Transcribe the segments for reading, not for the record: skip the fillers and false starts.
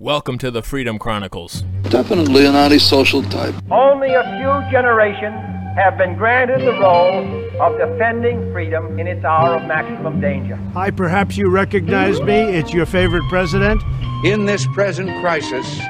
Welcome to the Freedom Chronicles. Definitely an anti-social type. Only a few generations have been granted the role of defending freedom in its hour of maximum danger. Hi, perhaps you recognize me. It's your favorite president. In this present crisis,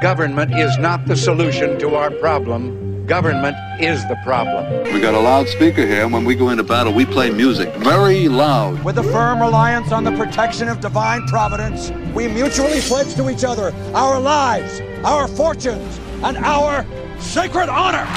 government is not the solution to our problem. Government is the problem. We got a loudspeaker here, and when we go into battle, we play music very loud. With a firm reliance on the protection of divine providence, we mutually pledge to each other our lives, our fortunes, and our sacred honor.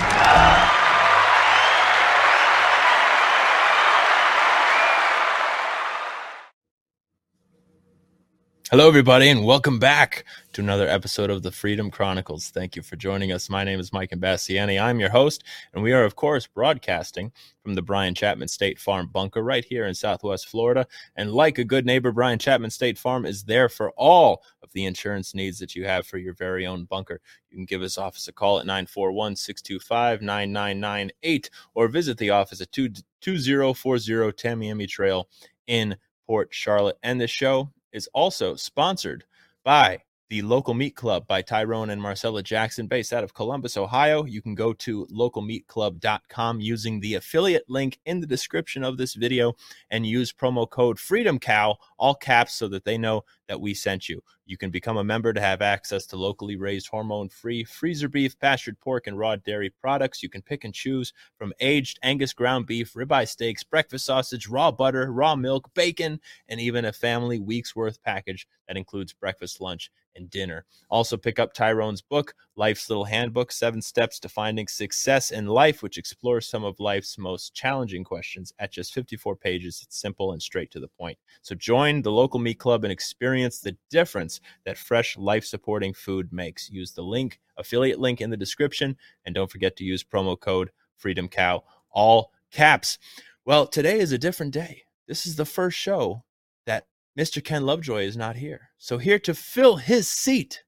Hello, everybody, and welcome back to another episode of The Freedom Chronicles. Thank you for joining us. My name is Mike Imbasciani. I'm your host, and we are, of course, broadcasting from the Brian Chapman State Farm bunker right here in Southwest Florida. And like a good neighbor, Brian Chapman State Farm is there for all of the insurance needs that you have for your very own bunker. You can give this office a call at 941-625-9998 or visit the office at 2040 Tamiami Trail in Port Charlotte. And the show is also sponsored by The Local Meat Club by Tyrone and Marcella Jackson, based out of Columbus, Ohio. You can go to localmeatclub.com using the affiliate link in the description of this video and use promo code FREEDOMCOW, all caps, so that they know that we sent you. You can become a member to have access to locally raised, hormone-free freezer beef, pastured pork, and raw dairy products. You can pick and choose from aged Angus ground beef, ribeye steaks, breakfast sausage, raw butter, raw milk, bacon, and even a family week's worth package that includes breakfast, lunch, and dinner. Also pick up Tyrone's book, Life's Little Handbook, 7 Steps to Finding Success in Life, which explores some of life's most challenging questions at just 54 pages. It's simple and straight to the point. So join the Local Meat Club and experience the difference that fresh, life-supporting food makes. Use the link, affiliate link in the description, and don't forget to use promo code FREEDOMCOW, all caps. Well, today is a different day. This is the first show that Mr. Ken Lovejoy is not here. So here to fill his seat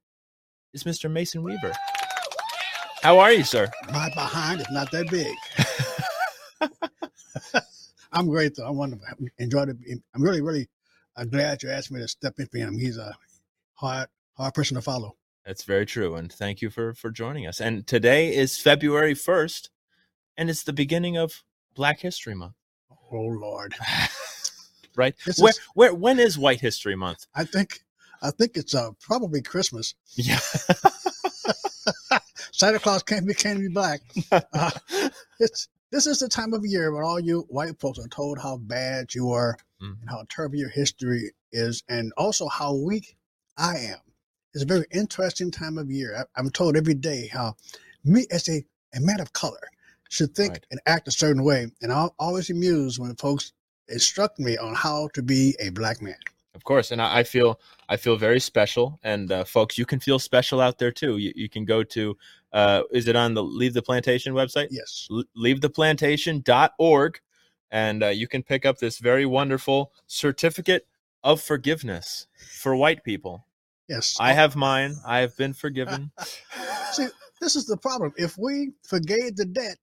is Mr. Mason Weaver. How are you, sir? My behind is not that big. I'm great, though. I want to enjoy it. I'm really, really glad you asked me to step in for him. He's a hard person to follow. That's very true. And thank you for joining us. And today is February 1st, and it's the beginning of Black History Month. Oh, Lord. Right. When is White History Month? I think it's probably Christmas. Yeah. Santa Claus can't be black. This is the time of year when all you white folks are told how bad you are, and how terrible your history is, and also how weak I am. It's a very interesting time of year. I'm told every day how me as a man of color should think and act a certain way. And I'm always amused when folks instruct me on how to be a black man. Of course. And I feel very special. And folks, you can feel special out there too. You can go to, is it on the Leave the Plantation website? Yes. leavetheplantation.org. And you can pick up this very wonderful certificate of forgiveness for white people. Yes. I have mine. I have been forgiven. See, this is the problem. If we forgave the debt,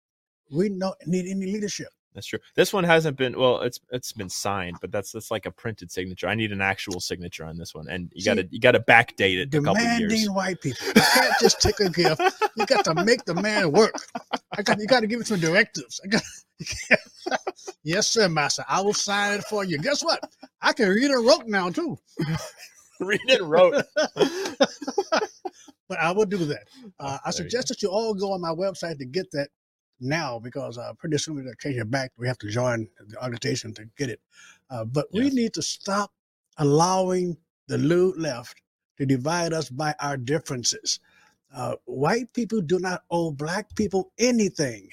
we don't need any leadership. That's true. This one hasn't been, well, it's been signed, but that's like a printed signature. I need an actual signature on this one. And you gotta backdate it a couple years. Demanding white people. You can't just take a gift. You got to make the man work. You gotta give it some directives. Yes, sir, master. I will sign it for you. Guess what? I can read and wrote now too. Read and wrote. But I will do that. I suggest that you all go on my website to get that now, because pretty soon we're going to change it back. We have to join the organization to get it. We need to stop allowing the lewd left to divide us by our differences. White people do not owe black people anything.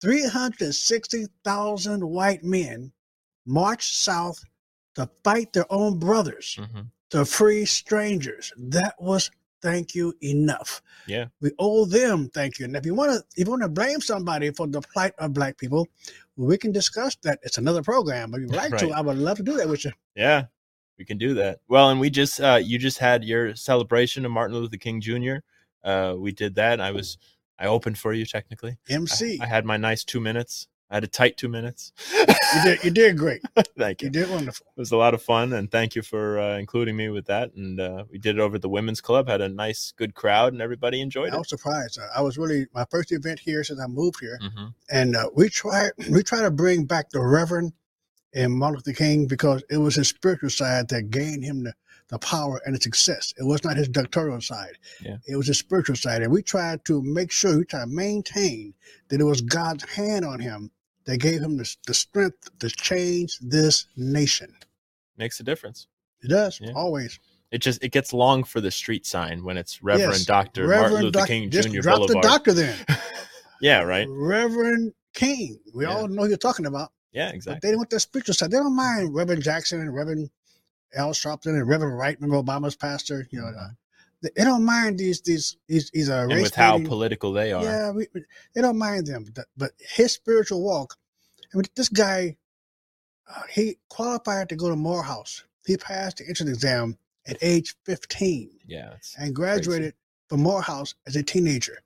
360,000 white men marched south to fight their own brothers, to free strangers. That was thank you enough. Yeah. We owe them thank you. And if you want to blame somebody for the plight of black people, we can discuss that. It's another program. But if you'd like to, I would love to do that with you. Yeah, we can do that. Well, and we just you just had your celebration of Martin Luther King Jr. We did that. I opened for you technically. MC. I had my nice 2 minutes. I had a tight 2 minutes. You did great. Thank you. You did wonderful. It was a lot of fun, and thank you for including me with that. And we did it over at the Women's Club, had a nice, good crowd, and everybody enjoyed it. I was surprised. I was really, my first event here since I moved here, and we try to bring back the Reverend and Martin Luther King, because it was his spiritual side that gained him the power and the success. It was not his doctoral side. Yeah. It was his spiritual side. And we tried to make sure, we tried to maintain that it was God's hand on him that gave him the strength to change this nation. Makes a difference. It does, yeah. Always. It gets long for the street sign when it's Reverend Dr. Martin Luther King Jr. Just drop Boulevard. The doctor then. Yeah, right. Reverend King. We all know who you're talking about. Yeah, exactly. But they don't want their spiritual side. They don't mind Reverend Jackson and Reverend Al Sharpton and Reverend Wright, remember Obama's pastor? You know, they don't mind these race. And with how political they are, they don't mind them. But his spiritual walk, I mean, this guy, he qualified to go to Morehouse. He passed the entrance exam at age 15. Yeah, and graduated from Morehouse as a teenager.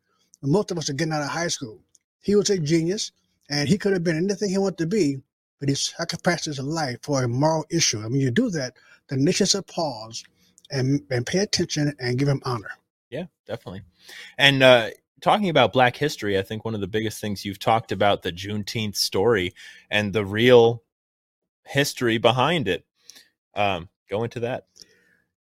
And most of us are getting out of high school. He was a genius, and he could have been anything he wanted to be. But he sacrificed his life for a moral issue. I mean, you do that, the nation should pause and pay attention and give him honor. Yeah, definitely. And talking about Black history, I think one of the biggest things you've talked about, the Juneteenth story and the real history behind it. Go into that.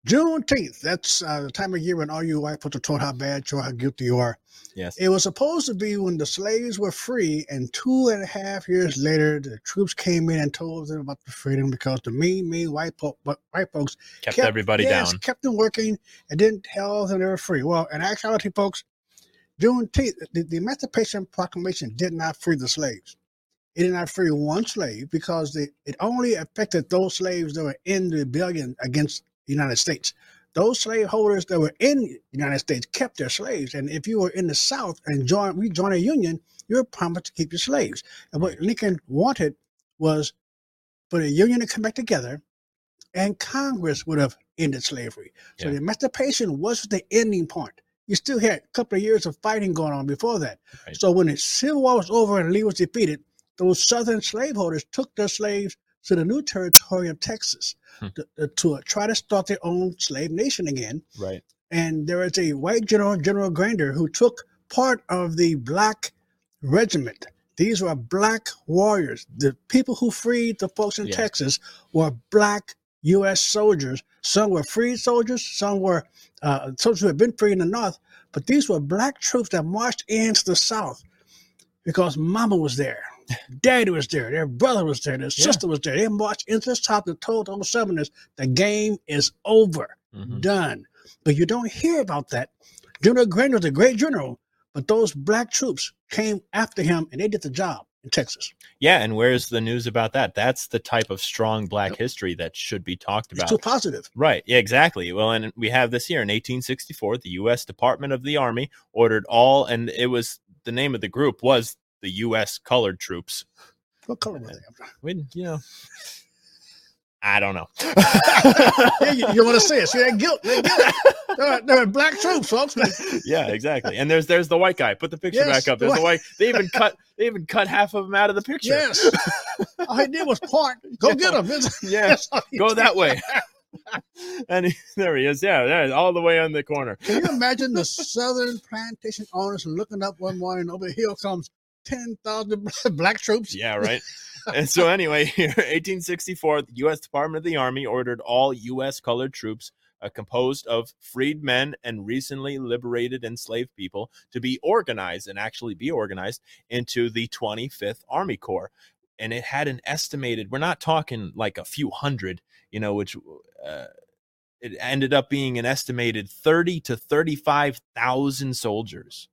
Juneteenth, that's the time of year when all you white folks are told how bad you are, how guilty you are. Yes. It was supposed to be when the slaves were free, and 2.5 years later, the troops came in and told them about the freedom, because the mean white folks kept everybody down. Kept them working and didn't tell them they were free. Well, in actuality, folks, Juneteenth, the Emancipation Proclamation did not free the slaves. It did not free one slave, because it only affected those slaves that were in the rebellion against the United States. Those slaveholders that were in the United States kept their slaves. And if you were in the South and join a union, you were promised to keep your slaves. And what Lincoln wanted was for the union to come back together, and Congress would have ended slavery. So the emancipation was the ending point. You still had a couple of years of fighting going on before that. Right. So when the Civil War was over and Lee was defeated, those Southern slaveholders took their slaves to the new territory of Texas to try to start their own slave nation again. Right. And there was a white general, General Granger, who took part of the Black regiment. These were Black warriors. The people who freed the folks in Texas were Black U.S. soldiers. Some were freed soldiers. Some were soldiers who had been free in the North. But these were Black troops that marched into the South because Mama was there. Daddy was there, their brother was there, their sister was there. They marched into the South and told those Southerners, the game is over, done. But you don't hear about that. General Granger was a great general, but those Black troops came after him, and they did the job in Texas. Yeah, and where's the news about that? That's the type of strong Black history that should be talked about. It's so positive. Right, yeah, exactly. Well, and we have this here in 1864, the U.S. Department of the Army ordered all, and it was, the name of the group was the U.S. colored troops. What color were they? I don't know. You want to see it. See that guilt. They're Black troops, folks. Yeah, exactly. And there's the white guy. Put the picture back up. There's the white. They even cut half of them out of the picture. Yes. All he did was part. Go get him. Yes. Go that way. And there he is. Yeah, there, all the way on the corner. Can you imagine the Southern plantation owners looking up one morning, over here comes 10,000 Black troops? Yeah, right. And so anyway, here, 1864, the U.S. Department of the Army ordered all U.S. colored troops composed of freed men and recently liberated enslaved people to be organized and actually be organized into the 25th Army Corps. And it had an estimated, we're not talking like a few hundred, which it ended up being an estimated 30 to 35,000 soldiers.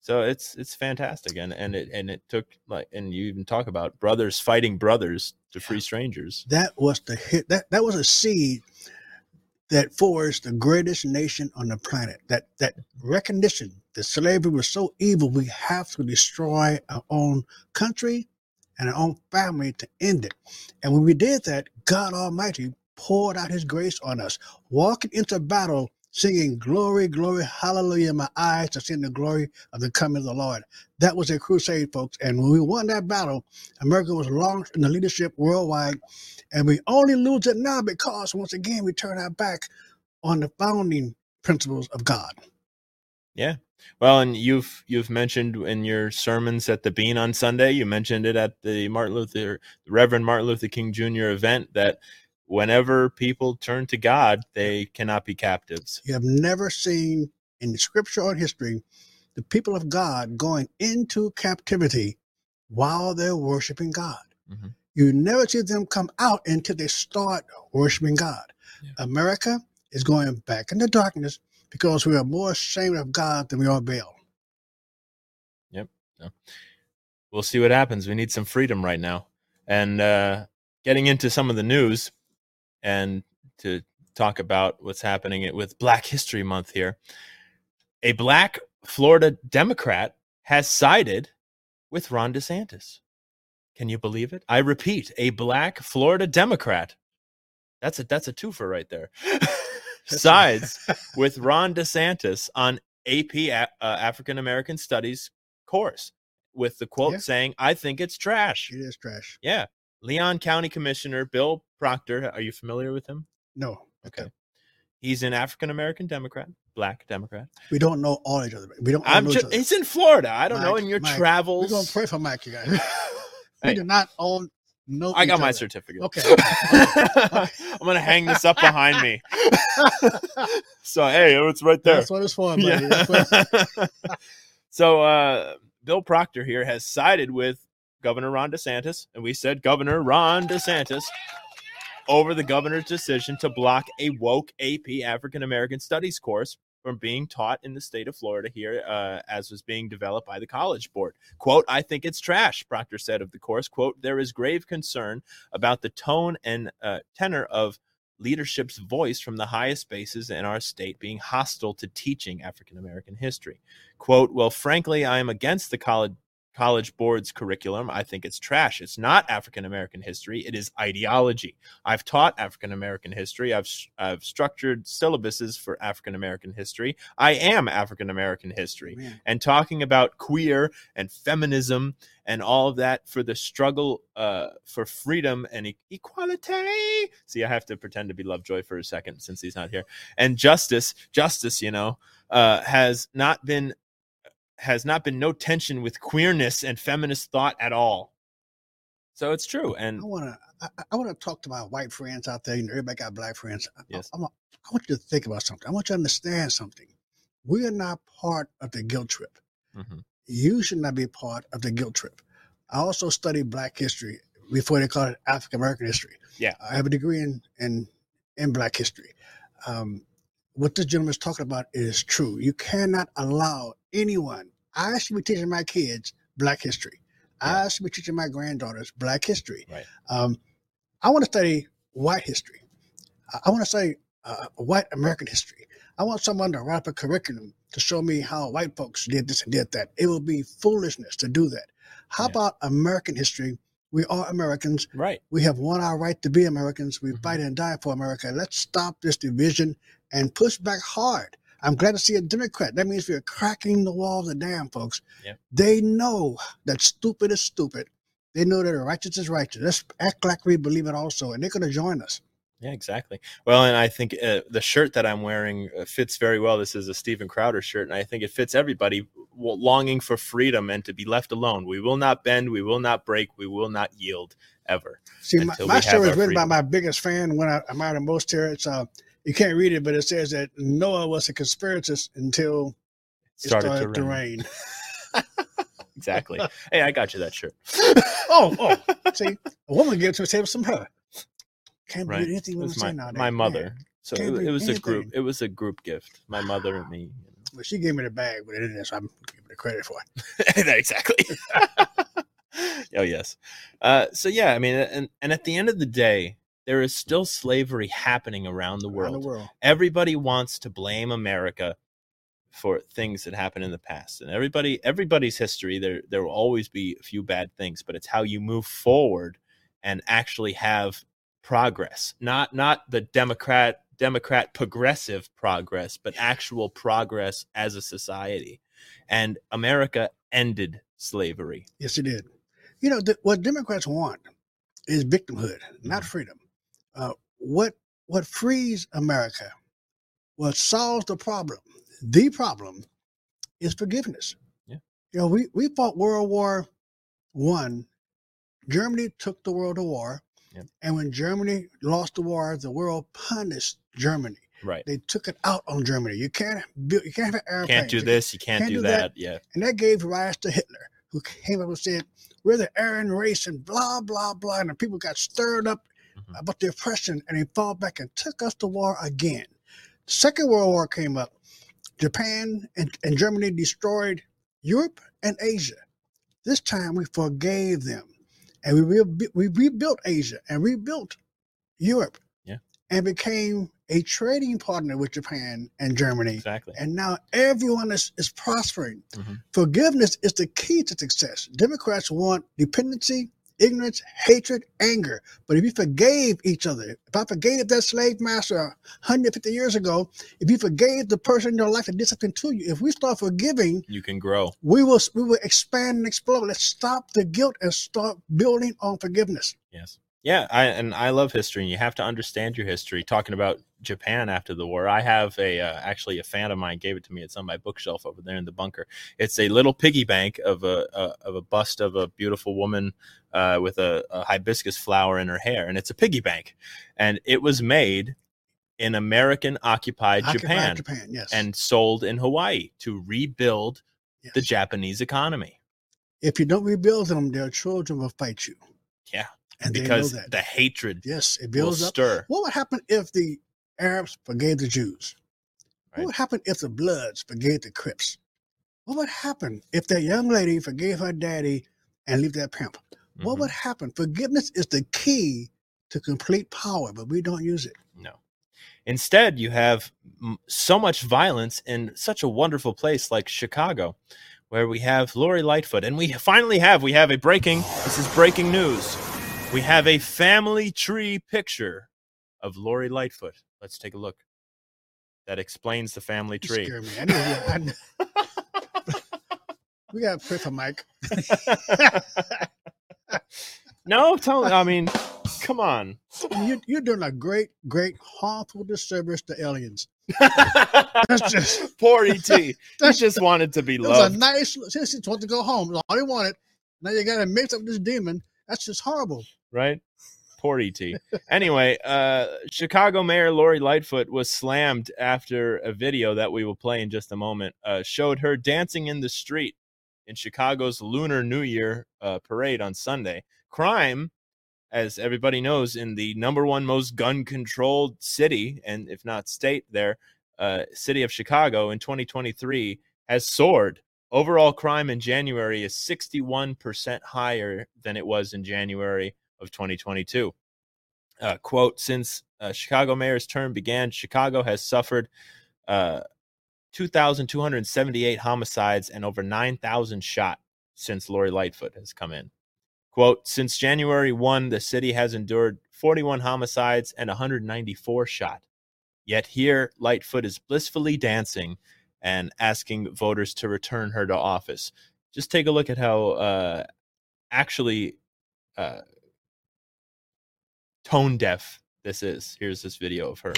So it's fantastic. And it took, like, and you even talk about brothers fighting brothers to free strangers. That was the hit. That was a seed that forged the greatest nation on the planet. That recognition that slavery was so evil, we have to destroy our own country and our own family to end it. And when we did that, God Almighty poured out his grace on us. Walking into battle, singing glory, glory, hallelujah, my eyes to see the glory of the coming of the Lord. That was a crusade, folks. And when we won that battle, America was launched in the leadership worldwide. And we only lose it now because, once again, we turn our back on the founding principles of God. Yeah. Well, and you've mentioned in your sermons at the Bean on Sunday, you mentioned it at the Reverend Martin Luther King Jr. event, that whenever people turn to God, they cannot be captives. You have never seen in the scripture or history the people of God going into captivity while they're worshiping God. Mm-hmm. You never see them come out until they start worshiping God. Yeah. America is going back into darkness because we are more ashamed of God than we are Baal. Yep. No. We'll see what happens. We need some freedom right now. And getting into some of the news and to talk about what's happening with Black History Month here, a Black Florida Democrat has sided with Ron DeSantis. Can you believe it? I repeat, a Black Florida Democrat. That's a twofer right there. Sides with Ron DeSantis on AP African American Studies course with the quote saying, "I think it's trash." It is trash. Yeah. Leon County Commissioner Bill Proctor. Are you familiar with him? No. Okay. He's an African American Democrat, Black Democrat. We don't know all each other. We don't. Each other. It's in Florida. I don't know. In your travels, we're gonna pray for Mike, you guys. We do not all know. I got my certificate. Okay. I'm gonna hang this up behind me. So hey, it's right there. That's what it's for, buddy. Yeah. So Bill Proctor here has sided with Governor Ron DeSantis, and we said Governor Ron DeSantis over the governor's decision to block a woke AP African American Studies course from being taught in the state of Florida here, as was being developed by the College Board. Quote, "I think it's trash," Proctor said of the course. Quote, "There is grave concern about the tone and tenor of leadership's voice from the highest bases in our state being hostile to teaching African American history." Quote, "Well, frankly, I am against the College Board's curriculum. I think it's trash. It's not African American history. It is ideology. I've taught African American history. I've structured syllabuses for African American history. I am African American history." Man. And talking about queer and feminism and all of that for the struggle for freedom and equality. See, I have to pretend to be Lovejoy for a second since he's not here. And justice, you know, has not been no tension with queerness and feminist thought at all. So it's true. And I want to talk to my white friends out there. You know, everybody got Black friends. Yes. I want you to think about something. I want you to understand something. We are not part of the guilt trip. Mm-hmm. You should not be part of the guilt trip. I also studied Black history before they called it African American history. Yeah. I have a degree in Black history. What this gentleman is talking about is true. You cannot allow anyone. I should be teaching my kids Black history. Right. I should be teaching my granddaughters Black history. Right. I want to study white history. I want to study white American history. I want someone to write up a curriculum to show me how white folks did this and did that. It will be foolishness to do that. How about American history? We are Americans. Right. We have won our right to be Americans. We fight and die for America. Let's stop this division and push back hard. I'm glad to see a Democrat. That means we're cracking the wall of the dam, folks. Yeah. They know that stupid is stupid. They know that righteous is righteous. Let's act like we believe it also, and they're going to join us. Yeah, exactly. Well, and I think the shirt that I'm wearing fits very well. This is a Steven Crowder shirt, and I think it fits everybody longing for freedom and to be left alone. We will not bend. We will not break. We will not yield ever. See, my shirt was written by my biggest fan when I'm out of most here. It's you can't read it, but it says that Noah was a conspiracist until it started to rain. Exactly. Hey, I got you that shirt. Oh. See, a woman gave it to us, save some her. Can't believe anything we say now. My mother. Man. So it was anything. It was a group gift. My mother and me. You know. Well, she gave me the bag with it in it, so I'm giving her credit for it. Exactly. Oh yes. So yeah, I mean, and at the end of the day, there is still slavery happening around the world. Everybody wants to blame America for things that happened in the past. And everybody's history, there will always be a few bad things, but it's how you move forward and actually have progress, not the Democrat progressive progress, but actual progress as a society. And America ended slavery. Yes, it did. You know, what Democrats want is victimhood, not freedom. What frees America, what solves the problem is forgiveness. Yeah. You know, we fought World War I. Germany took the world to war. Yeah. And when Germany lost the war, the world punished Germany. Right. They took it out on Germany. You can't have an airplane. Can't do this. You can't do that. Yeah. And that gave rise to Hitler, who came up and said, we're the Aryan race and blah, blah, blah. And the people got stirred up about the oppression, and they fought back and took us to war again. The Second World War came up. Japan and Germany destroyed Europe and Asia. This time we forgave them. And we rebuilt Asia and rebuilt Europe. Yeah. And became a trading partner with Japan and Germany. Exactly. And now everyone is prospering. Mm-hmm. Forgiveness is the key to success. Democrats want dependency, ignorance, hatred, anger. But if you forgave each other, if I forgave that slave master 150 years ago, if you forgave the person in your life that did something to you, if we start forgiving, you can grow. We will expand and explode. Let's stop the guilt and start building on forgiveness. Yes. Yeah, I love history, and you have to understand your history. Talking about Japan after the war, I have actually a fan of mine gave it to me. It's on my bookshelf over there in the bunker. It's a little piggy bank of a bust of a beautiful woman with a hibiscus flower in her hair, and it's a piggy bank, and it was made in American-occupied Japan, yes, and sold in Hawaii to rebuild the Japanese economy. If you don't rebuild them, their children will fight you. Yeah. And because the hatred it builds up. Stir. What would happen if the Arabs forgave the Jews? Right. What would happen if the Bloods forgave the Crips? What would happen if that young lady forgave her daddy and left that pimp? What would happen? Forgiveness is the key to complete power, but we don't use it. No. Instead, you have so much violence in such a wonderful place like Chicago, where we have Lori Lightfoot. And we finally have a breaking, this is breaking news. We have a family tree picture of Lori Lightfoot. Let's take a look. That explains the family tree. You scare me. I know. We got to pray for Mike. No, come on. You're doing a great, great harmful disservice to aliens. That's just poor E.T. He just wanted to be loved. It was a nice. He just wanted to go home. That's all he wanted. Now you got to mix up this demon. That's just horrible. Right? Poor E.T. Anyway, Chicago Mayor Lori Lightfoot was slammed after a video that we will play in just a moment showed her dancing in the street in Chicago's Lunar New Year parade on Sunday. Crime, as everybody knows, in the number one most gun-controlled city, and if not state there, city of Chicago in 2023 has soared. Overall crime in January is 61% higher than it was in January of 2022. Quote, since Chicago mayor's term began, Chicago has suffered 2,278 homicides and over 9,000 shot since Lori Lightfoot has come in. Quote, since January 1, the city has endured 41 homicides and 194 shot. Yet here, Lightfoot is blissfully dancing and asking voters to return her to office. Just take a look at how tone deaf this is. Here's this video of her.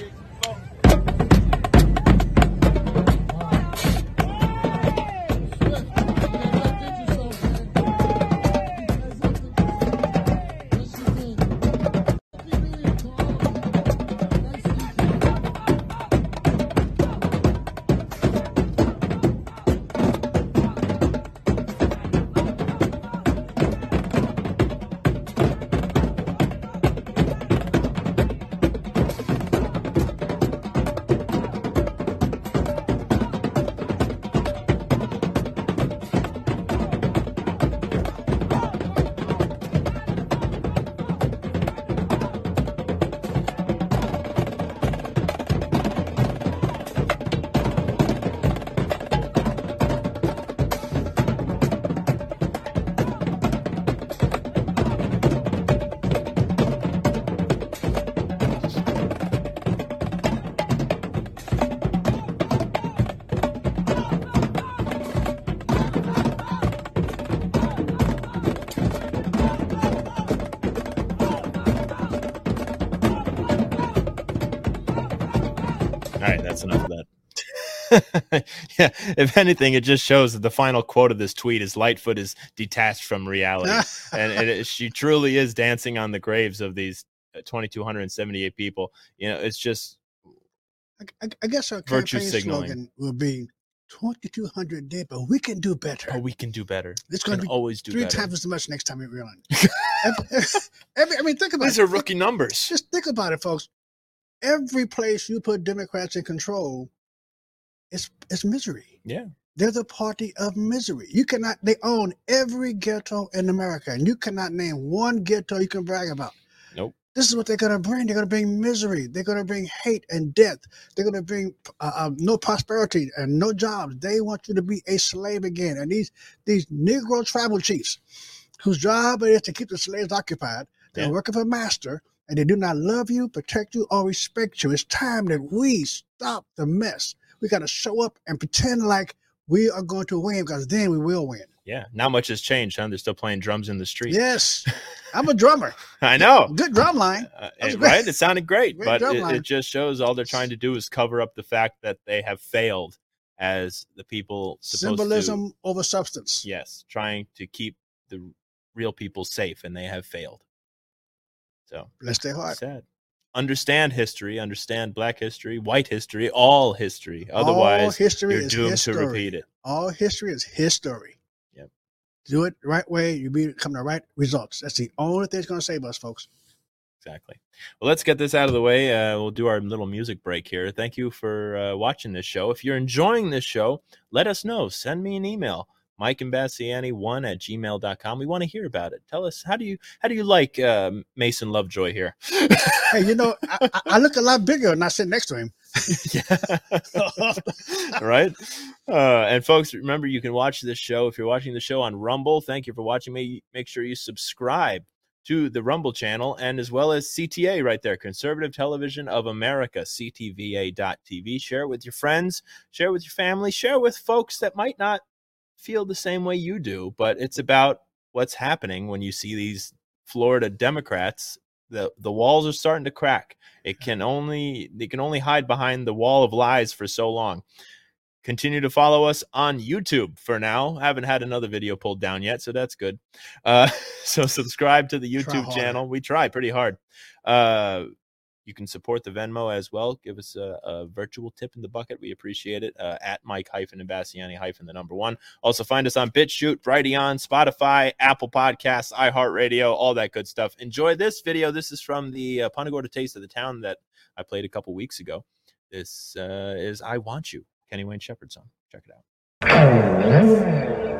that's enough of that. Yeah, if anything, it just shows that the final quote of this tweet is Lightfoot is detached from reality. and she truly is dancing on the graves of these 2,278 people. You know, it's just I guess our virtue signaling slogan will be 2,200 a day, but we can do better. Oh, we can do better. It's going to be always do three times as much next time we run. Think about it. These are rookie numbers. Just think about it, folks. Every place you put Democrats in control, it's misery. Yeah. They're the party of misery. They own every ghetto in America, and you cannot name one ghetto you can brag about. Nope. This is what they're going to bring. They're going to bring misery. They're going to bring hate and death. They're going to bring no prosperity and no jobs. They want you to be a slave again. And these Negro tribal chiefs, whose job it is to keep the slaves occupied, they're working for a master, and they do not love you, protect you, or respect you. It's time that we stop the mess. We got to show up and pretend like we are going to win, because then we will win. Yeah. Not much has changed, huh? They're still playing drums in the street. Yes. I'm a drummer. I know. Good drum line. Right? It sounded great. But it just shows all they're trying to do is cover up the fact that they have failed as the people supposed Symbolism over substance. Yes. Trying to keep the real people safe, and they have failed. So bless their heart. Sad. Understand history, understand Black history, white history, all history. Otherwise, you're doomed to repeat it. All history is history. Yep. Do it the right way, you become the right results. That's the only thing that's going to save us, folks. Exactly. Well, let's get this out of the way. We'll do our little music break here. Thank you for watching this show. If you're enjoying this show, let us know. Send me an email. MikeImbassiani1@gmail.com. We want to hear about it. Tell us, how do you like Mason Lovejoy here? Hey, I look a lot bigger and I sit next to him. Yeah. Right? And folks, remember, you can watch this show. If you're watching the show on Rumble, thank you for watching me. Make sure you subscribe to the Rumble channel, and as well as CTA right there, Conservative Television of America, CTVA.tv. Share it with your friends. Share it with your family. Share it with folks that might not feel the same way you do, but it's about what's happening when you see these Florida Democrats. The walls are starting to crack. They can only hide behind the wall of lies for so long. Continue to follow us on YouTube for now. I haven't had another video pulled down yet, so that's good. So subscribe to the YouTube channel. We try pretty hard. You can support the Venmo as well. Give us a virtual tip in the bucket. We appreciate it. At Mike-Imbasciani-1. Also find us on BitChute, Brighteon, Spotify, Apple Podcasts, iHeartRadio, all that good stuff. Enjoy this video. This is from the Punta Gorda Taste of the Town that I played a couple weeks ago. This is I Want You, Kenny Wayne Shepherd song. Check it out.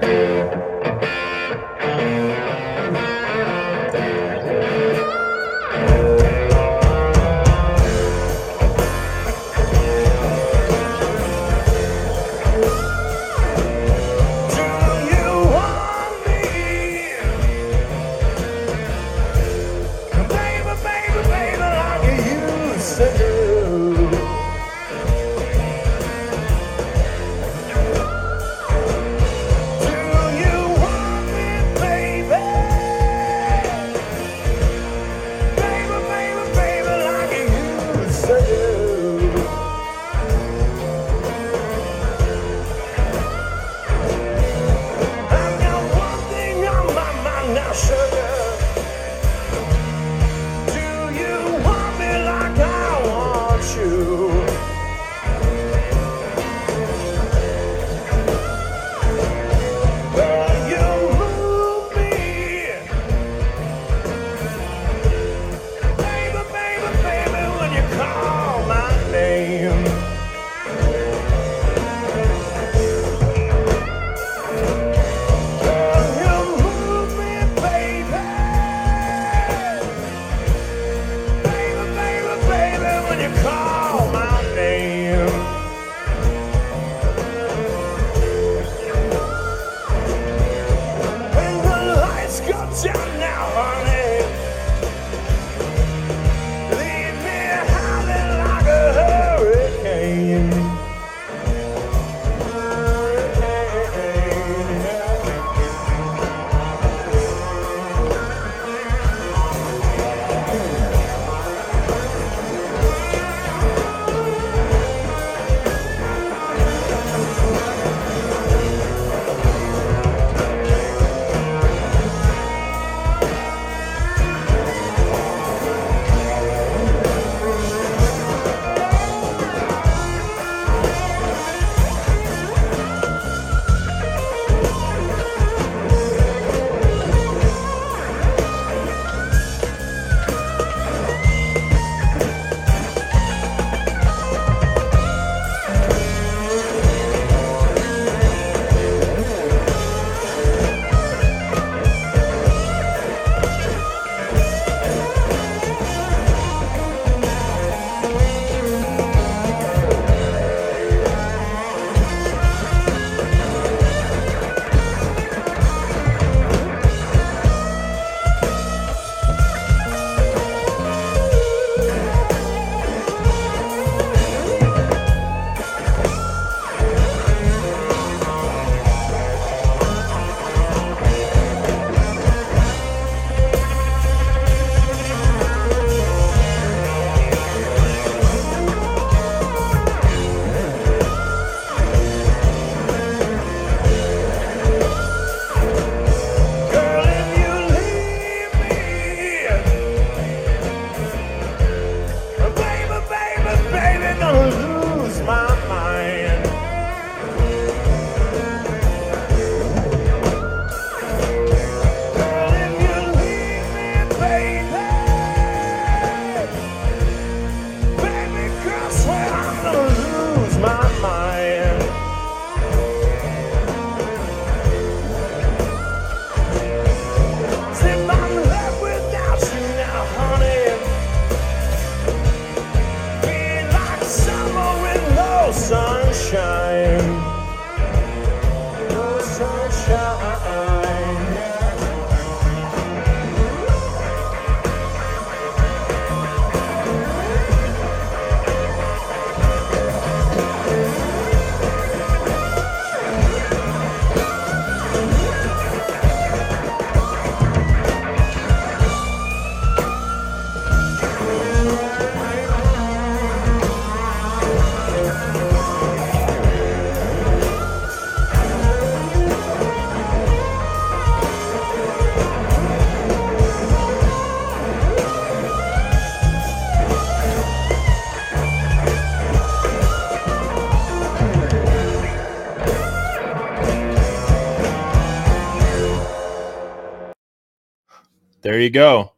there you go.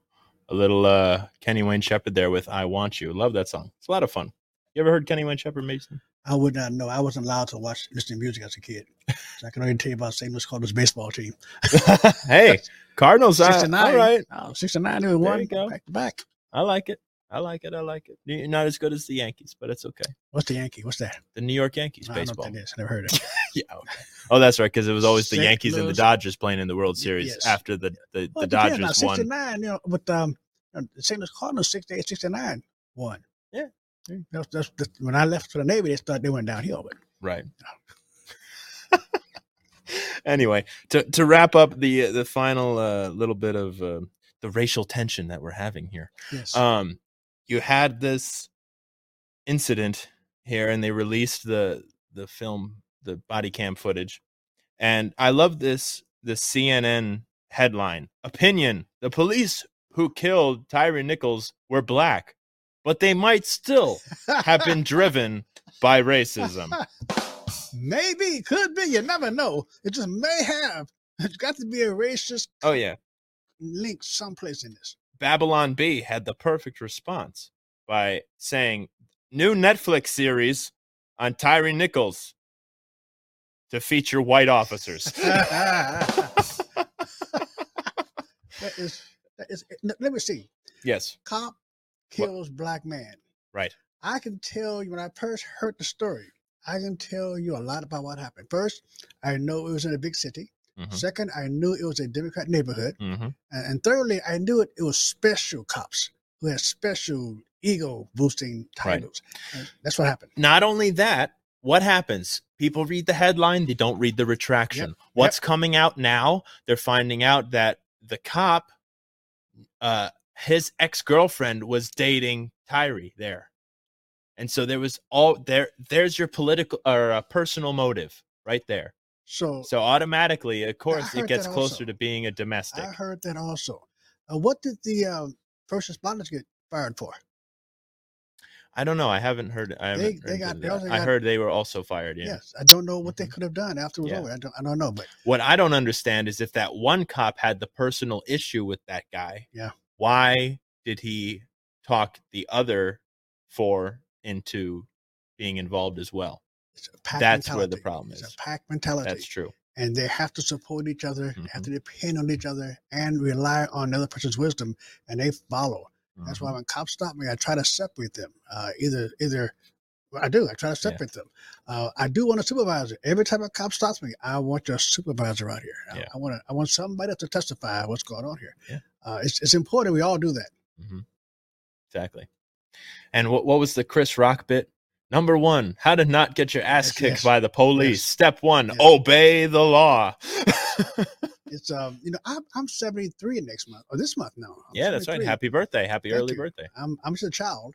A little Kenny Wayne Shepherd there with I Want You. Love that song. It's a lot of fun. You ever heard Kenny Wayne Shepherd, Mason? I would not know. I wasn't allowed to listen to music as a kid. So I can only tell you about St. Louis Cardinals baseball team. Hey, Cardinals. 69. All right. Oh, 69 and one. Back to back. I like it. I like it. You're not as good as the Yankees, but it's okay. What's the Yankee? What's that? The New York Yankees baseball. I don't know what that is. I never heard of it. Yeah. Okay. Oh, that's right. Because it was always the Yankees and the Dodgers playing in the World Series after the Dodgers won. 69, with the St. Louis Cardinals, 68, 69 won. Yeah. That's, when I left for the Navy, they went downhill. But, right. Anyway, to wrap up the final little bit of the racial tension that we're having here. Yes. You had this incident here, and they released the film, the body cam footage, and I love the CNN headline: "Opinion: The police who killed Tyre Nichols were black, but they might still have been driven by racism." Maybe, could be. You never know. It just may have. It's got to be a racist. Oh yeah, link someplace in this. Babylon B had the perfect response by saying, "New Netflix series on Tyre Nichols to feature white officers." that is. Let me see. Yes. Cop kills black man. Right. I can tell you when I first heard the story, I can tell you a lot about what happened. First, I know it was in a big city. Mm-hmm. Second, I knew it was a Democrat neighborhood. Mm-hmm. And thirdly, I knew it was special cops who had special ego-boosting titles. Right. That's what happened. Not only that, what happens? People read the headline. They don't read the retraction. Yep. What's coming out now? They're finding out that the cop, his ex-girlfriend was dating Tyre there. And so there was all there's your political or personal motive right there. So automatically, of course, it gets closer to being a domestic. I heard that also. What did the first responders get fired for? I don't know. I haven't heard. I heard they were also fired. Yeah. Yes. I don't know what they could have done after it was over. I don't know. But what I don't understand is if that one cop had the personal issue with that guy, why did he talk the other four into being involved as well? That's mentality. Where the problem is. It's a pack mentality. That's true. And they have to support each other, have to depend on each other, and rely on another person's wisdom, and they follow. Mm-hmm. That's why when cops stop me, I try to separate them. I try to separate them. I do want a supervisor. Every time a cop stops me, I want your supervisor out here. Yeah. I want somebody to testify what's going on here. Yeah. It's important we all do that. Mm-hmm. Exactly. And what was the Chris Rock bit? Number one, how to not get your ass kicked by the police. Yes. Step one, obey the law. It's I'm 73 next month or this month now. I'm 73. That's right. Happy birthday! Happy early birthday. I'm just a child.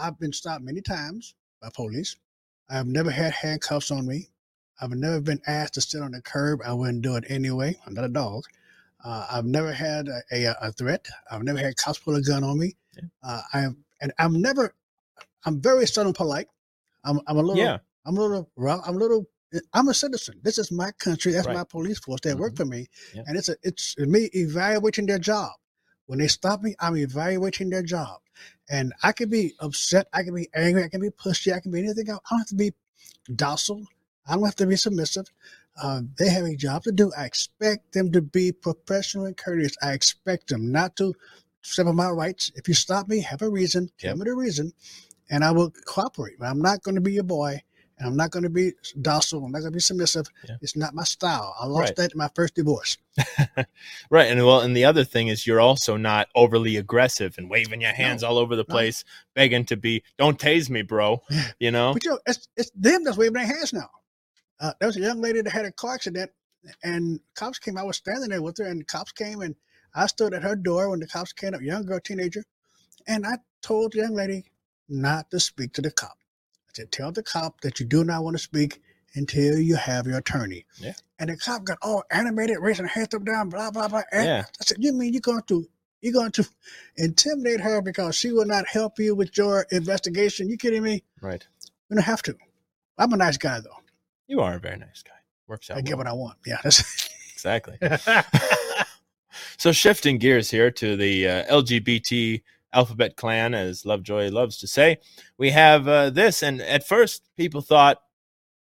I've been stopped many times by police. I've never had handcuffs on me. I've never been asked to sit on the curb. I wouldn't do it anyway. I'm not a dog. I've never had a threat. I've never had cops pull a gun on me. Yeah. I'm very subtle, polite. I'm a citizen. This is my country. That's my police force. They work for me, and it's me evaluating their job. When they stop me, I'm evaluating their job, and I can be upset. I can be angry. I can be pushy. I can be anything. I don't have to be docile. I don't have to be submissive. They have a job to do. I expect them to be professional and courteous. I expect them not to step on my rights. If you stop me, have a reason. Tell me the reason. And I will cooperate. I'm not going to be your boy, and I'm not going to be docile. I'm not going to be submissive. Yeah. It's not my style. I lost that in my first divorce. Right. And the other thing is you're also not overly aggressive and waving your hands all over the place, begging to be, don't tase me, bro. You know? But it's them that's waving their hands now. There was a young lady that had a car accident, and cops came. I was standing there with her, and the cops came, and I stood at her door when the cops came up, young girl, teenager, and I told the young lady not to speak to the cop. I said, tell the cop that you do not want to speak until you have your attorney. Yeah. And the cop got all animated, raising her hands up, down, blah, blah, blah. Yeah. I said, you mean you're going to intimidate her because she will not help you with your investigation? You kidding me? Right. You don't have to. I'm a nice guy, though. You are a very nice guy. Works out. I get what I want. Yeah. Exactly. So shifting gears here to the LGBT alphabet clan, as Lovejoy loves to say, we have this. And at first people thought,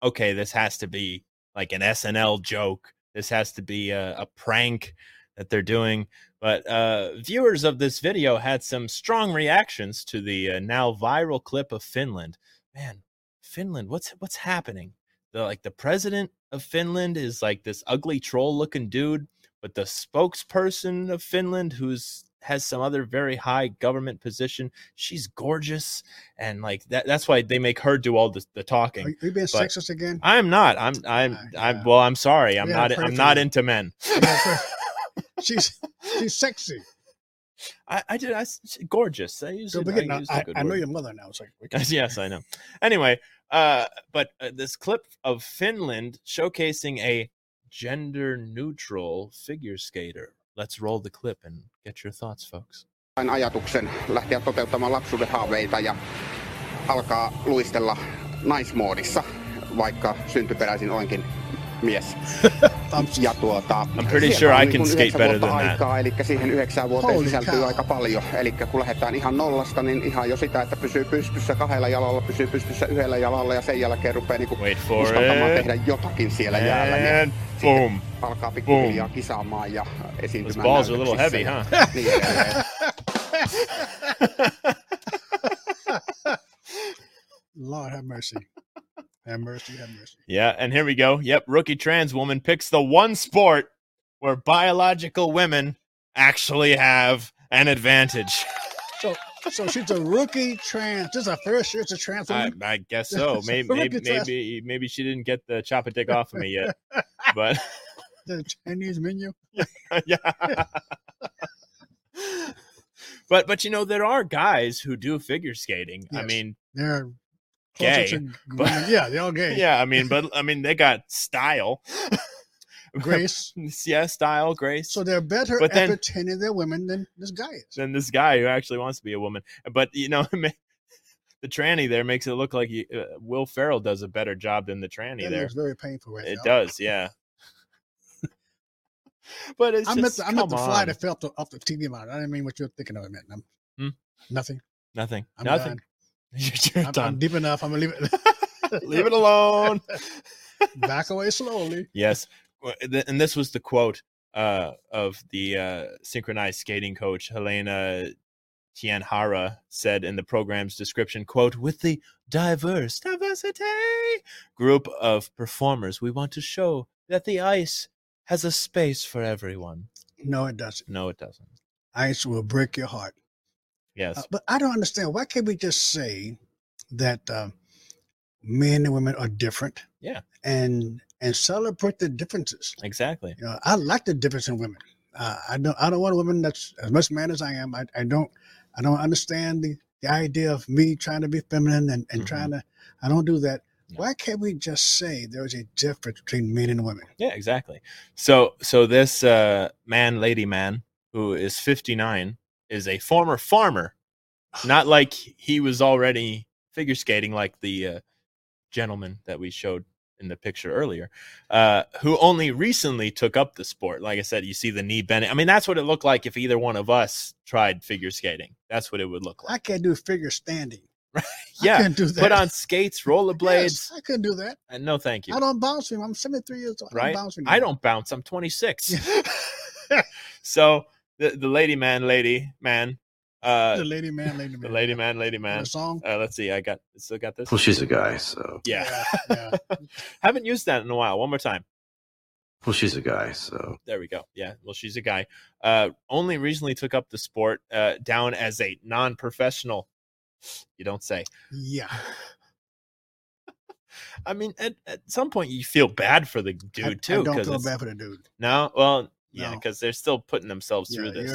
okay, this has to be like an SNL joke. This has to be a prank that they're doing. But viewers of this video had some strong reactions to the now viral clip of Finland. Man, Finland, what's happening? The president of Finland is like this ugly troll looking dude, but the spokesperson of Finland, who has some other very high government position, she's gorgeous, and like that's why they make her do all the talking. Are you being sexist again? I'm not. I'm well, I'm sorry. I'm not into men. Yeah, she's sexy. I gorgeous. I know your mother now. It's like, yes, I know. Anyway, but this clip of Finland showcasing a gender neutral figure skater. Let's roll the clip and get your thoughts, folks. Ajatuksen lähteä toteuttamaan lapsuuden haaveita ja alkaa luistella naismoodissa, vaikka syntyperäisin olenkin mies. Ja I'm pretty sure I can skate better than that. Eli siihen 9 vuoteen sisältyy aika paljon. Eli kun lähdetään ihan nollasta, niin ihan jo sitä, että pysyy pystyssä 2 jalalla, pysyy pystyssä 1 jalalla ja sen jälkeen rupeaa niinku uskaltamaan tehdä jotakin siellä jäällä. Niin boom. Alkaa pikkuhiljaa kisaamaan ja esiintymään. Those balls are a little heavy, huh? Lord have mercy. Have mercy, have mercy. Yeah, and here we go. Yep, rookie trans woman picks the one sport where biological women actually have an advantage. So she's a rookie trans. This is her first year as a trans woman? I guess so. Maybe she didn't get the chop a dick off of me yet. But the Chinese menu? Yeah. But you know, there are guys who do figure skating. Yes, I mean, they're gay, but, yeah, they're all gay. Yeah, I mean, they got style, grace. Yeah, style, grace. So they're better at pretending they're women than this guy is. Than this guy who actually wants to be a woman. But you know, the tranny there makes it look like Will Ferrell does a better job than the tranny there. It's very painful right now. It does, yeah. But it's I meant the fly that fell off the TV monitor. I didn't mean what you're thinking of it, man. Nothing. Nothing. I'm deep enough. I'm gonna leave it. Leave it alone. Back away slowly. Yes, and this was the quote of the synchronized skating coach Helena Tianhara said in the program's description, quote, "With the diversity group of performers, we want to show that the ice has a space for everyone." No, it doesn't. Ice will break your heart. Yes. But I don't understand. Why can't we just say that men and women are different? Yeah. And celebrate the differences. Exactly. You know, I like the difference in women. I don't want a woman that's as much man as I am. I don't understand the idea of me trying to be feminine and trying to, I don't do that. No. Why can't we just say there is a difference between men and women? Yeah, exactly. So this lady man, who is 59, is a former farmer, not like he was already figure skating like the gentleman that we showed in the picture earlier, who only recently took up the sport. Like I said, you see the knee bending. I mean, that's what it looked like if either one of us tried figure skating. That's what it would look like. I can't do figure standing. Right? Yeah. I can't do that. Put on skates, rollerblades. Yes, I couldn't do that. And no, thank you. I don't bounce. I'm 73 years old. Right? I don't bounce. I'm 26. So... The lady man. Song. Let's see. I still got this. Well, she's a guy, so. Yeah. Haven't used that in a while. One more time. Well, she's a guy, so. There we go. Yeah. Well, she's a guy. Only recently took up the sport down as a non-professional. You don't say. Yeah. I mean, at some point you feel bad for the dude too. I don't feel bad for the dude. No. Well. Yeah, because they're still putting themselves through this.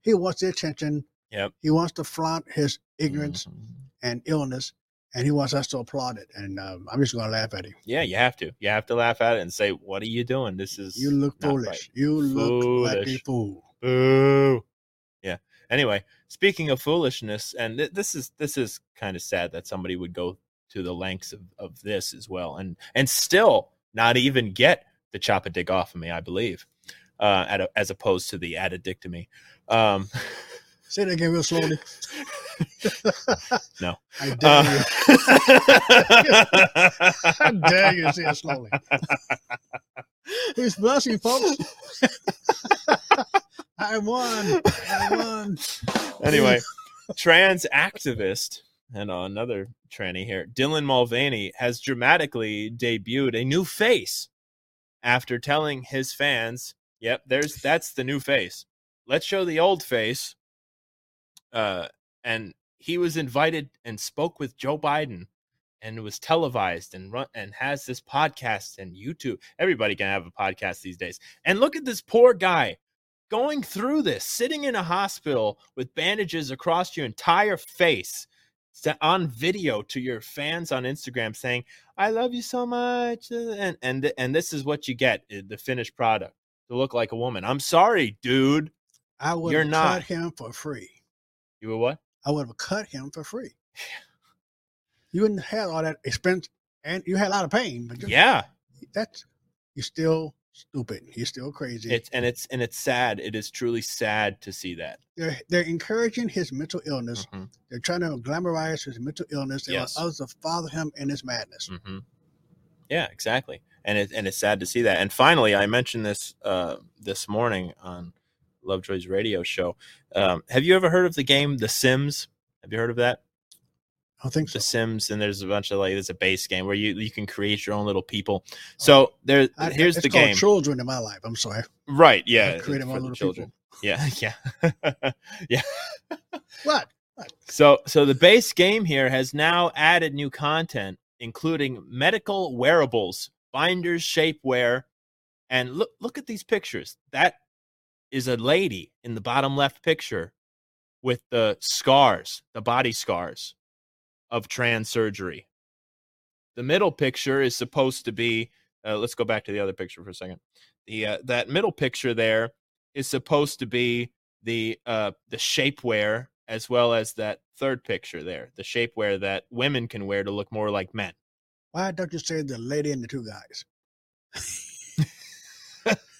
He wants the attention. Yep. He wants to flaunt his ignorance and illness, and he wants us to applaud it. And I'm just going to laugh at him. Yeah, you have to. You have to laugh at it and say, "What are you doing? This is you look foolish. Right. You look like a fool." Boo. Yeah. Anyway, speaking of foolishness, and this is kind of sad that somebody would go to the lengths of this as well, and still not even get the chop a dick off of me. I believe. as opposed to the addictomy. Say that again real slowly. No. I dare you. I dare you to say it slowly. Who's blushing, folks? I won. Anyway, trans activist and another tranny here, Dylan Mulvaney, has dramatically debuted a new face after telling his fans, yep, that's the new face. Let's show the old face. And he was invited and spoke with Joe Biden, and it was televised and has this podcast and YouTube. Everybody can have a podcast these days. And look at this poor guy going through this, sitting in a hospital with bandages across your entire face on video to your fans on Instagram saying, I love you so much. And this is what you get, the finished product, to look like a woman. I'm sorry, dude. I would have cut him for free. You would what? I would have cut him for free. You wouldn't have all that expense, and you had a lot of pain. But you're still stupid. You're still crazy. It's sad. It is truly sad to see that. They're encouraging his mental illness. Mm-hmm. They're trying to glamorize his mental illness. They want others to follow him in his madness. Mm-hmm. Yeah, exactly. And it's sad to see that. And finally, I mentioned this this morning on Lovejoy's radio show. Have you ever heard of the game The Sims? Have you heard of that? I think so. The Sims, and there's a bunch of there's a base game where you can create your own little people. So here's the game. It's called Children in my life. I'm sorry. Right? Yeah. Creating my little children. People. Yeah. Yeah. What? So the base game here has now added new content, including medical wearables, binders, shapewear, and look at these pictures. That is a lady in the bottom left picture with the scars, the body scars of trans surgery. The middle picture is supposed to be, let's go back to the other picture for a second. That middle picture there is supposed to be the shapewear, as well as that third picture there, the shapewear that women can wear to look more like men. Why don't you say the lady and the two guys?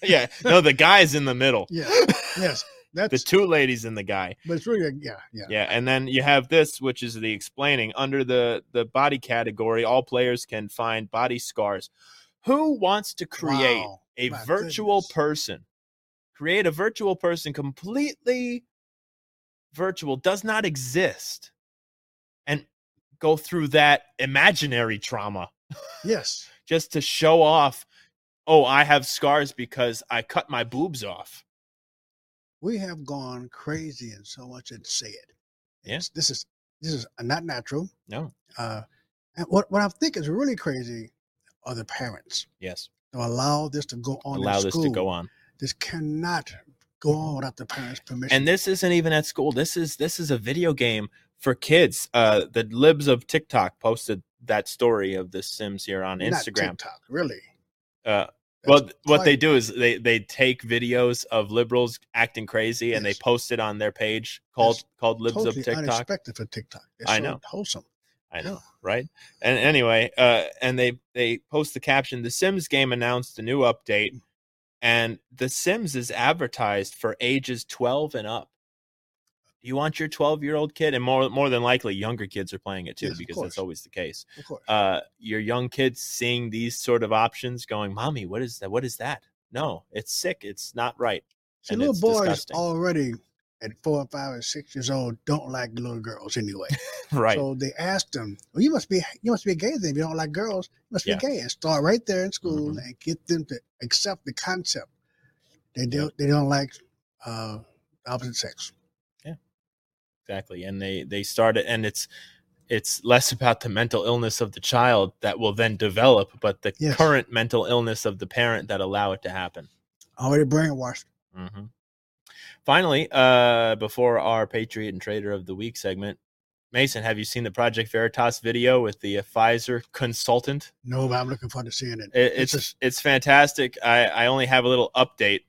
Yeah, no, the guy's in the middle. Yeah, yes, that's the two ladies and the guy. But it's really, yeah. And then you have this, which is the explaining under the body category. All players can find body scars. Who wants to create a virtual person? Create a virtual person, completely virtual, does not exist, and go through that imaginary trauma. Yes, just to show off. Oh, I have scars because I cut my boobs off. We have gone crazy in so much and say it. Yes, yeah. This is not natural. No. And what I think is really crazy are the parents. Yes. To allow this to go on. Allow this to go on. This cannot go on without the parents' permission. And this isn't even at school. This is a video game for kids. The libs of TikTok posted that story of the Sims here on Instagram. Not TikTok, really. What they do is they take videos of liberals acting crazy, and they post it on their page called Libs totally of TikTok. Unexpected for TikTok. It's I know. So wholesome. I know, right? And anyway, and they post the caption, The Sims game announced a new update, and The Sims is advertised for ages 12 and up. Do you want your 12-year-old kid? And more than likely, younger kids are playing it too, yes, because that's always the case. Of course. Your young kids seeing these sort of options going, Mommy, what is that? What is that? No, it's sick. It's not right. So and little boys disgusting. Already at 4, 5, or 6 years old don't like little girls anyway. Right. So they asked them, well, you must be gay then. If you don't like girls, you must be gay. And start right there in school and get them to accept the concept. They don't like opposite sex. Exactly. And they start it, and it's less about the mental illness of the child that will then develop, but the current mental illness of the parent that allow it to happen. Already brainwashed. Mm-hmm. Finally, before our Patriot and Traitor of the Week segment, Mason, have you seen the Project Veritas video with the Pfizer consultant? No, but I'm looking forward to seeing it. It's fantastic. I only have a little update.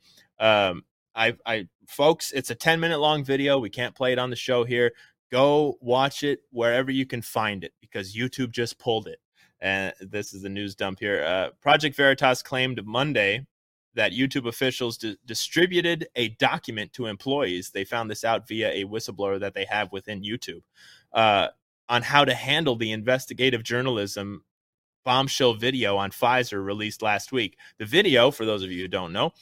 Folks, it's a 10-minute long video. We can't play it on the show here. Go watch it wherever you can find it, because YouTube just pulled it. And this is the news dump here. Project Veritas claimed Monday that YouTube officials distributed a document to employees. They found this out via a whistleblower that they have within YouTube on how to handle the investigative journalism bombshell video on Pfizer released last week. The video, for those of you who don't know,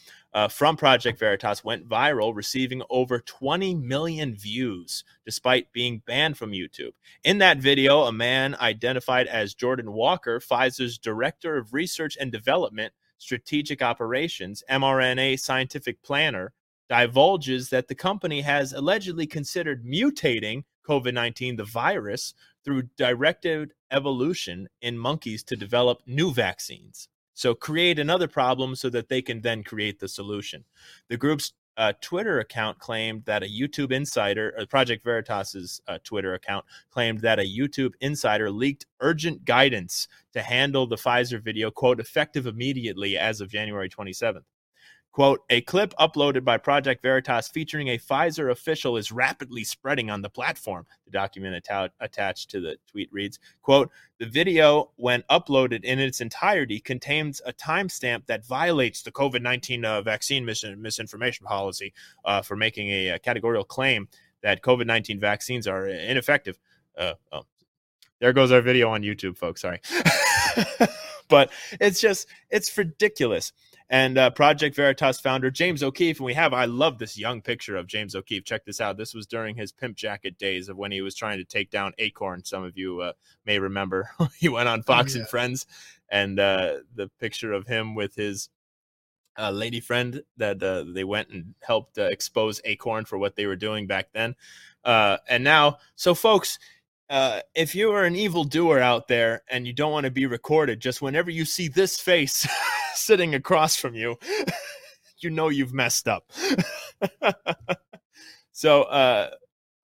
from Project Veritas went viral, receiving over 20 million views despite being banned from YouTube. In that video, a man identified as Jordan Walker, Pfizer's Director of Research and Development, Strategic Operations, mRNA scientific planner, divulges that the company has allegedly considered mutating COVID-19, the virus, through directed evolution in monkeys to develop new vaccines. So create another problem so that they can then create the solution. The group's Twitter account claimed that a YouTube insider, or Project Veritas's Twitter account claimed that a YouTube insider leaked urgent guidance to handle the Pfizer video, quote, effective immediately as of January 27th. Quote, a clip uploaded by Project Veritas featuring a Pfizer official is rapidly spreading on the platform. The document attached to the tweet reads, quote, the video, when uploaded in its entirety, contains a timestamp that violates the COVID-19 vaccine misinformation policy for making a categorical claim that COVID-19 vaccines are ineffective. There goes our video on YouTube, folks. Sorry. But it's ridiculous. And Project Veritas founder James O'Keefe, and I love this young picture of James O'Keefe. Check this out. This was during his pimp jacket days of when he was trying to take down Acorn. Some of you may remember he went on Fox and Friends, and the picture of him with his lady friend that they went and helped expose Acorn for what they were doing back then. And now, so folks, if you are an evildoer out there and you don't want to be recorded, just whenever you see this face sitting across from you, you know you've messed up. So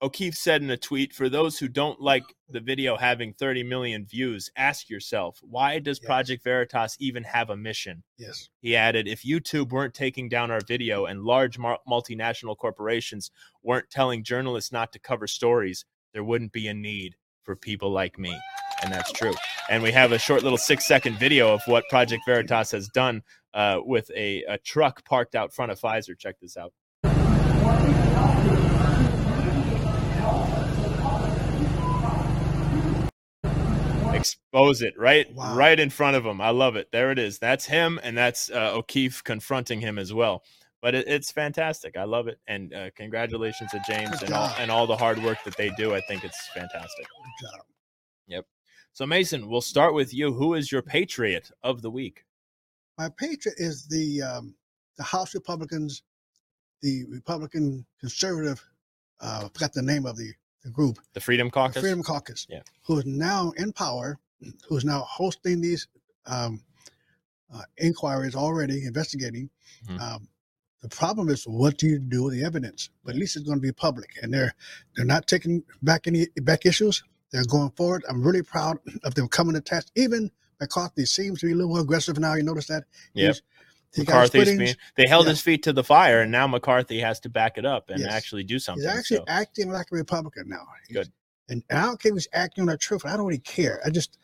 O'Keefe said in a tweet, for those who don't like the video having 30 million views, ask yourself, why does Project Veritas even have a mission? Yes. He added, if YouTube weren't taking down our video and large multinational corporations weren't telling journalists not to cover stories, there wouldn't be a need for people like me. And that's true. And we have a short little 6-second video of what Project Veritas has done with a truck parked out front of Pfizer. Check this out. Expose it right in front of him. I love it. There it is. That's him. And that's O'Keefe confronting him as well. But it's fantastic. I love it. And congratulations to James and all the hard work that they do. I think it's fantastic. Good job. Yep. So, Mason, we'll start with you. Who is your patriot of the week? My patriot is the House Republicans, the Republican Conservative, I forgot the name of the group. The Freedom Caucus? The Freedom Caucus. Yeah. Who is now in power, who is now hosting these inquiries already, investigating. Mm-hmm. The problem is, what do you do with the evidence? But at least it's going to be public, and they're not taking back any back issues. They're going forward. I'm really proud of them coming to task. Even McCarthy seems to be a little more aggressive now. You notice that? Yeah. They held his feet to the fire, and now McCarthy has to back it up and actually do something. He's actually acting like a Republican now. Good. And I don't care if he's acting on the truth. I don't really care. I just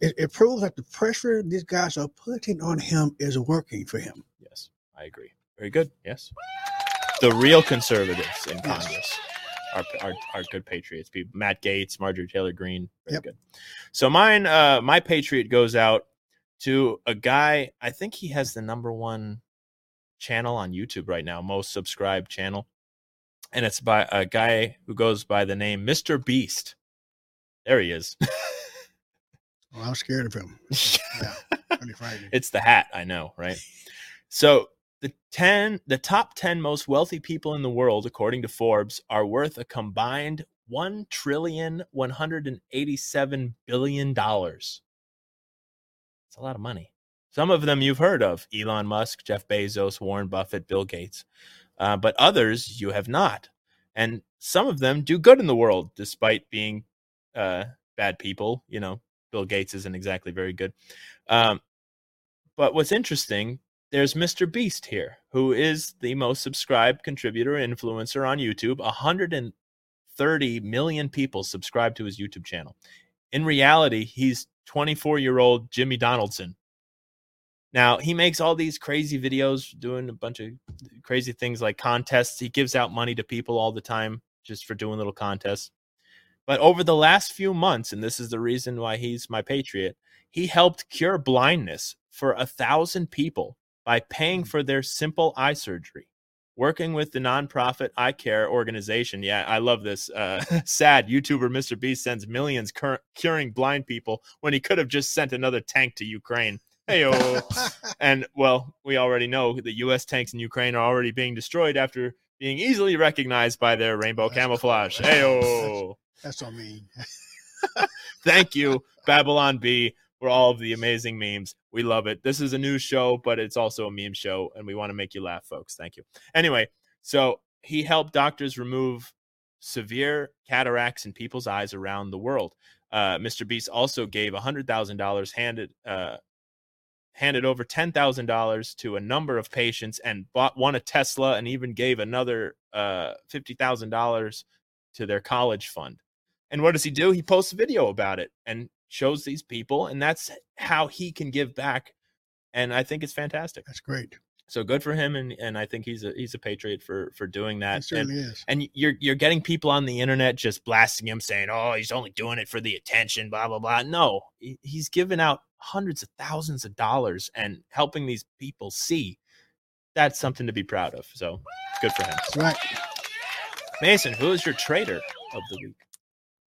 it proves that the pressure these guys are putting on him is working for him. Yes, I agree. Very good. Yes. The real conservatives in Congress are good patriots. People, Matt Gaetz, Marjorie Taylor Greene. Very good. So my patriot goes out to a guy. I think he has the #1 channel on YouTube right now, most subscribed channel. And it's by a guy who goes by the name Mr. Beast. There he is. Well, I'm scared of him. Yeah, pretty frightening. It's the hat. I know. Right. So, the top 10 most wealthy people in the world, according to Forbes, are worth a combined $1,187 billion. It's a lot of money. Some of them you've heard of: Elon Musk, Jeff Bezos, Warren Buffett, Bill Gates. But others you have not. And some of them do good in the world, despite being bad people. You know, Bill Gates isn't exactly very good. But what's interesting, there's Mr. Beast here, who is the most subscribed contributor influencer on YouTube. 130 million people subscribe to his YouTube channel. In reality, he's 24-year-old Jimmy Donaldson. Now, he makes all these crazy videos doing a bunch of crazy things like contests. He gives out money to people all the time just for doing little contests. But over the last few months, and this is the reason why he's my patriot, he helped cure blindness for 1,000 people by paying for their simple eye surgery, working with the nonprofit eye care organization. Yeah, I love this. Sad YouTuber Mr. Beast sends millions curing blind people when he could have just sent another tank to Ukraine. Hey-o. And, well, we already know the U.S. tanks in Ukraine are already being destroyed after being easily recognized by their rainbow camouflage. Cool. Hey-o. That's so mean. Thank you, Babylon B, for all of the amazing memes. We love it. This is a news show, but it's also a meme show, and we want to make you laugh, folks. Thank you. Anyway, so he helped doctors remove severe cataracts in people's eyes around the world. Mr. Beast also gave $100,000, handed over $10,000 to a number of patients and won a Tesla, and even gave another $50,000 to their college fund. And what does he do? He posts a video about it and shows these people, and that's how he can give back. And I think it's fantastic. That's great. So good for him, and I think he's a patriot for doing that. He certainly is. And you're getting people on the internet just blasting him, saying, "Oh, he's only doing it for the attention, blah blah blah." No, he's given out hundreds of thousands of dollars and helping these people see. That's something to be proud of. So good for him. Right. Mason, who is your traitor of the week?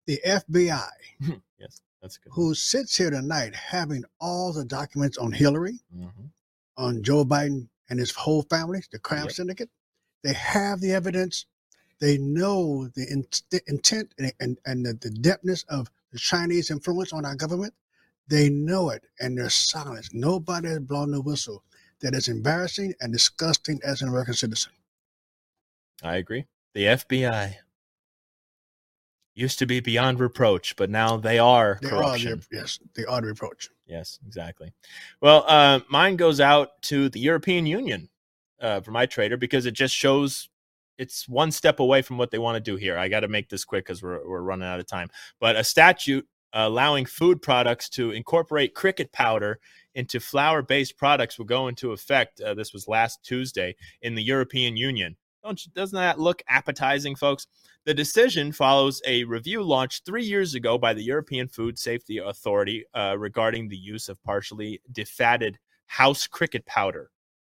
The FBI. Yes, that's good. Who sits here tonight having all the documents on Hillary, mm-hmm. on Joe Biden and his whole family, the crime yep. syndicate. They have the evidence. They know the intent and the depthness of the Chinese influence on our government. They know it, and they're silent. Nobody has blown the whistle. That is embarrassing and disgusting as an American citizen. I agree. The FBI used to be beyond reproach, but now they are corruption. Yes, they are the reproach. Yes, exactly. Well, mine goes out to the European Union for my traitor, because it just shows it's one step away from what they want to do here. I got to make this quick because we're running out of time. But a statute allowing food products to incorporate cricket powder into flour-based products will go into effect. This was last Tuesday in the European Union. Doesn't that look appetizing, folks? The decision follows a review launched 3 years ago by the European Food Safety Authority regarding the use of partially defatted house cricket powder.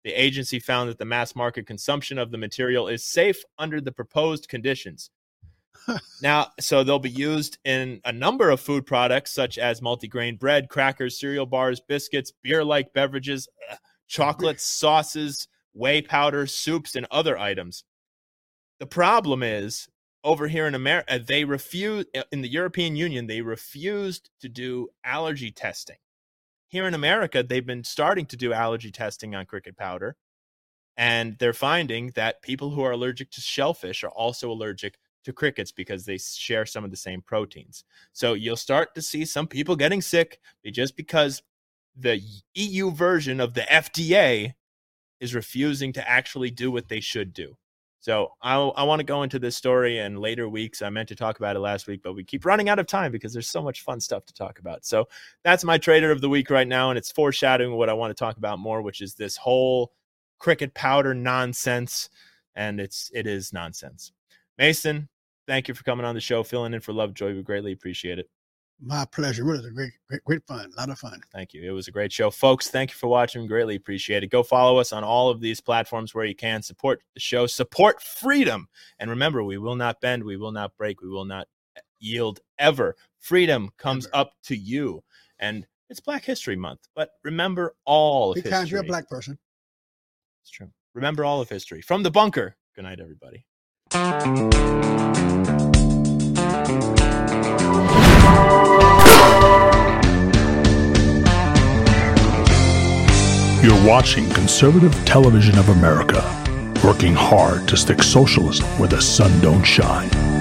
The agency found that the mass market consumption of the material is safe under the proposed conditions. Now, so they'll be used in a number of food products, such as multigrain bread, crackers, cereal bars, biscuits, beer-like beverages, chocolates, sauces, whey powder, soups, and other items. The problem is, over here in America, they refused, in the European Union, they refused to do allergy testing. Here in America, they've been starting to do allergy testing on cricket powder, and they're finding that people who are allergic to shellfish are also allergic to crickets because they share some of the same proteins. So you'll start to see some people getting sick just because the EU version of the FDA is refusing to actually do what they should do. So I want to go into this story in later weeks. I meant to talk about it last week, but we keep running out of time because there's so much fun stuff to talk about. So that's my traitor of the week right now, and it's foreshadowing what I want to talk about more, which is this whole cricket powder nonsense, and it is nonsense. Mason, thank you for coming on the show, filling in for Lovejoy. We greatly appreciate it. My pleasure. It was a great fun. A lot of fun. Thank you. It was a great show. Folks, thank you for watching. Greatly appreciate it. Go follow us on all of these platforms where you can. Support the show. Support freedom. And remember, we will not bend. We will not break. We will not yield ever. Freedom comes up to you. And it's Black History Month, but remember all of history. Because you're a black person. It's true. Remember all of history. From the bunker. Good night, everybody. You're watching Conservative Television of America, working hard to stick socialism where the sun don't shine.